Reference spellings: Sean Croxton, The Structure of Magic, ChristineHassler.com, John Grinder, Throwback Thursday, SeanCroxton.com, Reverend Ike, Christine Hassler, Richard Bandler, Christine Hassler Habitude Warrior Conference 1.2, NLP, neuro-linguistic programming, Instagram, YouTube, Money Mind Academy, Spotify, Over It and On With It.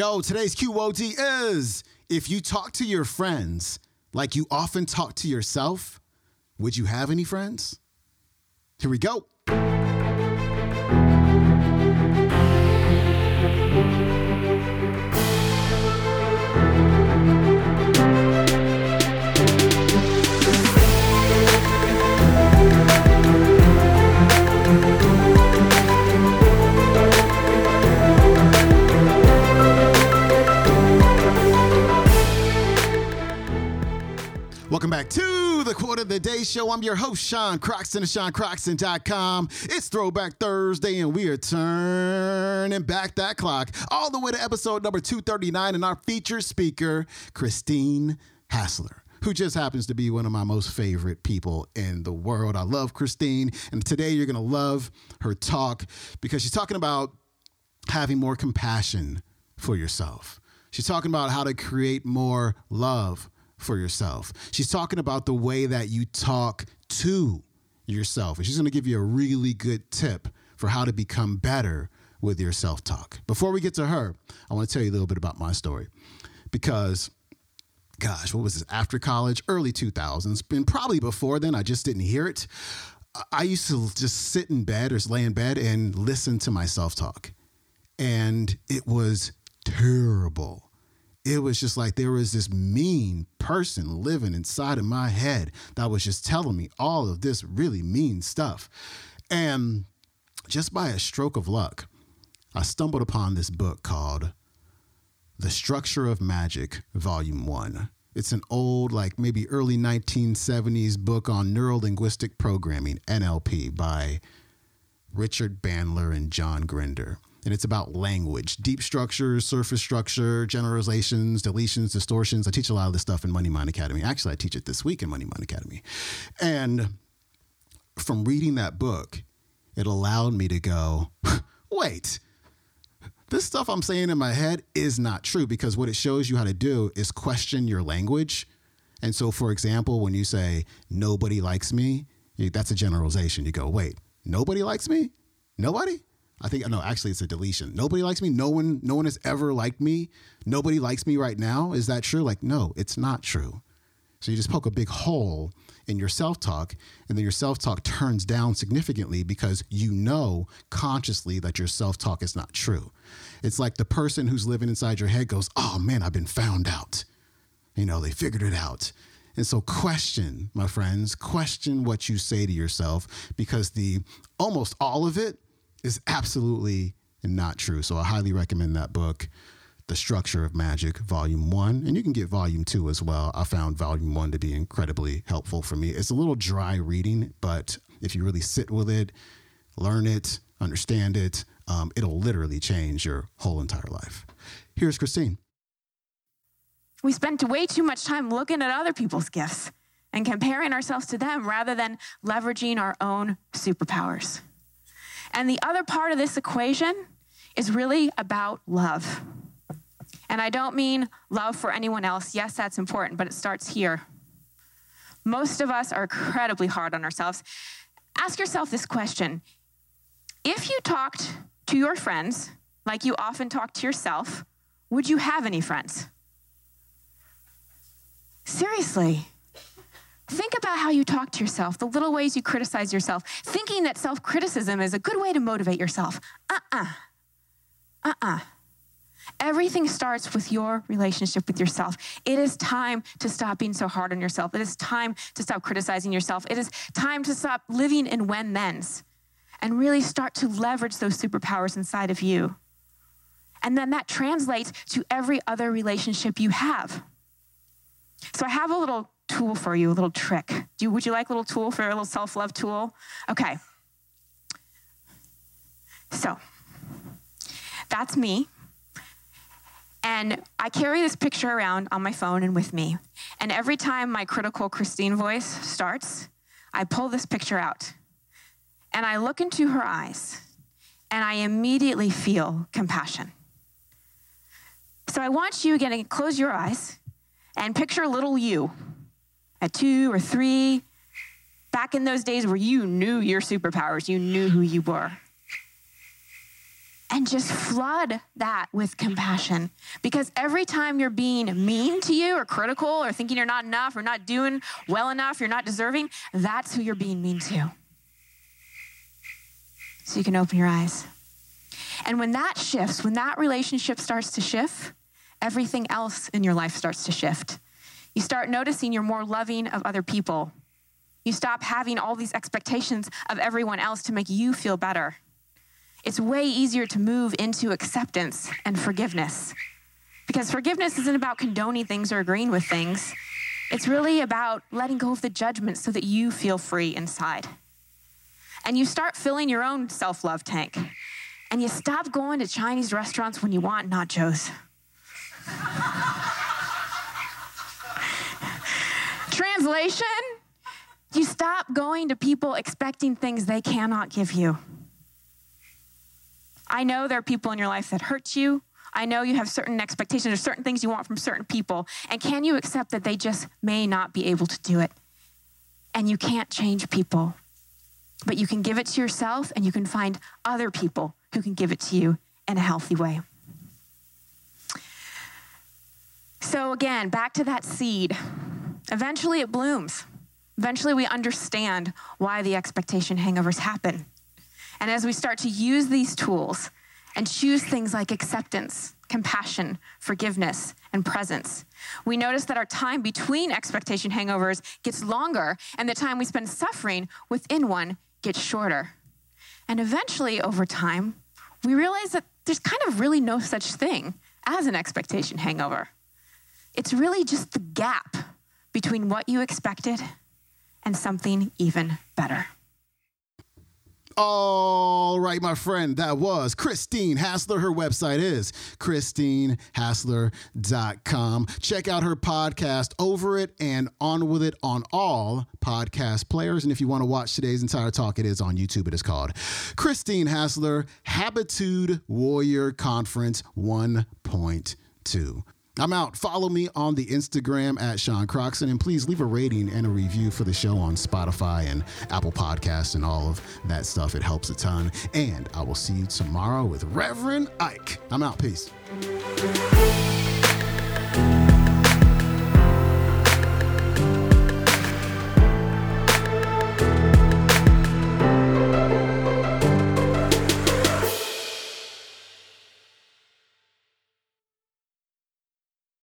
Yo, today's QOD is, if you talk to your friends like you often talk to yourself, would you have any friends? Here we go. Welcome back to the Quote of the Day Show. I'm your host, Sean Croxton of SeanCroxton.com. It's Throwback Thursday, and we are turning back that clock all the way to episode number 239 and our featured speaker, Christine Hassler, who just happens to be one of my most favorite people in the world. I love Christine, and today you're going to love her talk because she's talking about having more compassion for yourself. She's talking about how to create more love for yourself. She's talking about the way that you talk to yourself. And she's going to give you a really good tip for how to become better with your self-talk. Before we get to her, I want to tell you a little bit about my story because, gosh, what was this? After college, early 2000s, and probably before then, I just didn't hear it. I used to just sit in bed or just lay in bed and listen to my self-talk. And it was terrible. It was just like there was this mean person living inside of my head that was just telling me all of this really mean stuff. And just by a stroke of luck, I stumbled upon this book called The Structure of Magic, Volume 1. It's an old, like maybe early 1970s book on neuro-linguistic programming, NLP, by Richard Bandler and John Grinder. And it's about language, deep structure, surface structure, generalizations, deletions, distortions. I teach a lot of this stuff in Money Mind Academy. Actually, I teach it this week in Money Mind Academy. And from reading that book, it allowed me to go, wait, this stuff I'm saying in my head is not true, because what it shows you how to do is question your language. And so, for example, when you say, nobody likes me, that's a generalization. You go, wait, nobody likes me? Nobody? I think, no, actually it's a deletion. Nobody likes me. No one has ever liked me. Nobody likes me right now. Is that true? Like, no, it's not true. So you just poke a big hole in your self-talk, and then your self-talk turns down significantly because you know consciously that your self-talk is not true. It's like the person who's living inside your head goes, oh man, I've been found out. You know, they figured it out. And so question, my friends, question what you say to yourself, because the almost all of it is absolutely not true. So I highly recommend that book, The Structure of Magic, Volume 1. And you can get Volume 2 as well. I found Volume 1 to be incredibly helpful for me. It's a little dry reading, but if you really sit with it, learn it, understand it, it'll literally change your whole entire life. Here's Christine. We spent way too much time looking at other people's gifts and comparing ourselves to them rather than leveraging our own superpowers. And the other part of this equation is really about love. And I don't mean love for anyone else. Yes, that's important, but it starts here. Most of us are incredibly hard on ourselves. Ask yourself this question. If you talked to your friends like you often talk to yourself, would you have any friends? Seriously. Think about how you talk to yourself, the little ways you criticize yourself, thinking that self-criticism is a good way to motivate yourself. Everything starts with your relationship with yourself. It is time to stop being so hard on yourself. It is time to stop criticizing yourself. It is time to stop living in when-thens and really start to leverage those superpowers inside of you. And then that translates to every other relationship you have. So I have a little tool for you, a little trick. Would you like a little tool for a little self-love tool? Okay. So that's me. And I carry this picture around on my phone and with me. And every time my critical Christine voice starts, I pull this picture out and I look into her eyes and I immediately feel compassion. So I want you again to close your eyes and picture little you. At 2 or 3, back in those days where you knew your superpowers, you knew who you were. and just flood that with compassion. Because every time you're being mean to you or critical or thinking you're not enough or not doing well enough, you're not deserving, that's who you're being mean to. So you can open your eyes. And when that shifts, when that relationship starts to shift, everything else in your life starts to shift. You start noticing you're more loving of other people. You stop having all these expectations of everyone else to make you feel better. It's way easier to move into acceptance and forgiveness, because forgiveness isn't about condoning things or agreeing with things. It's really about letting go of the judgment so that you feel free inside. And you start filling your own self-love tank. And you stop going to Chinese restaurants when you want nachos. Translation, you stop going to people expecting things they cannot give you. I know there are people in your life that hurt you. I know you have certain expectations or certain things you want from certain people. And can you accept that they just may not be able to do it? And you can't change people. But you can give it to yourself, and you can find other people who can give it to you in a healthy way. So again, back to that seed. Eventually it blooms. Eventually we understand why the expectation hangovers happen. And as we start to use these tools and choose things like acceptance, compassion, forgiveness, and presence, we notice that our time between expectation hangovers gets longer, and the time we spend suffering within one gets shorter. And eventually, over time, we realize that there's kind of really no such thing as an expectation hangover. It's really just the gap between what you expected and something even better. All right, my friend, that was Christine Hassler. Her website is ChristineHassler.com. Check out her podcast, Over It and On With It, on all podcast players. And if you want to watch today's entire talk, it is on YouTube. It is called Christine Hassler Habitude Warrior Conference 1.2. I'm out. Follow me on the Instagram at Sean Croxton, and please leave a rating and a review for the show on Spotify and Apple Podcasts and all of that stuff. It helps a ton. And I will see you tomorrow with Reverend Ike. I'm out. Peace.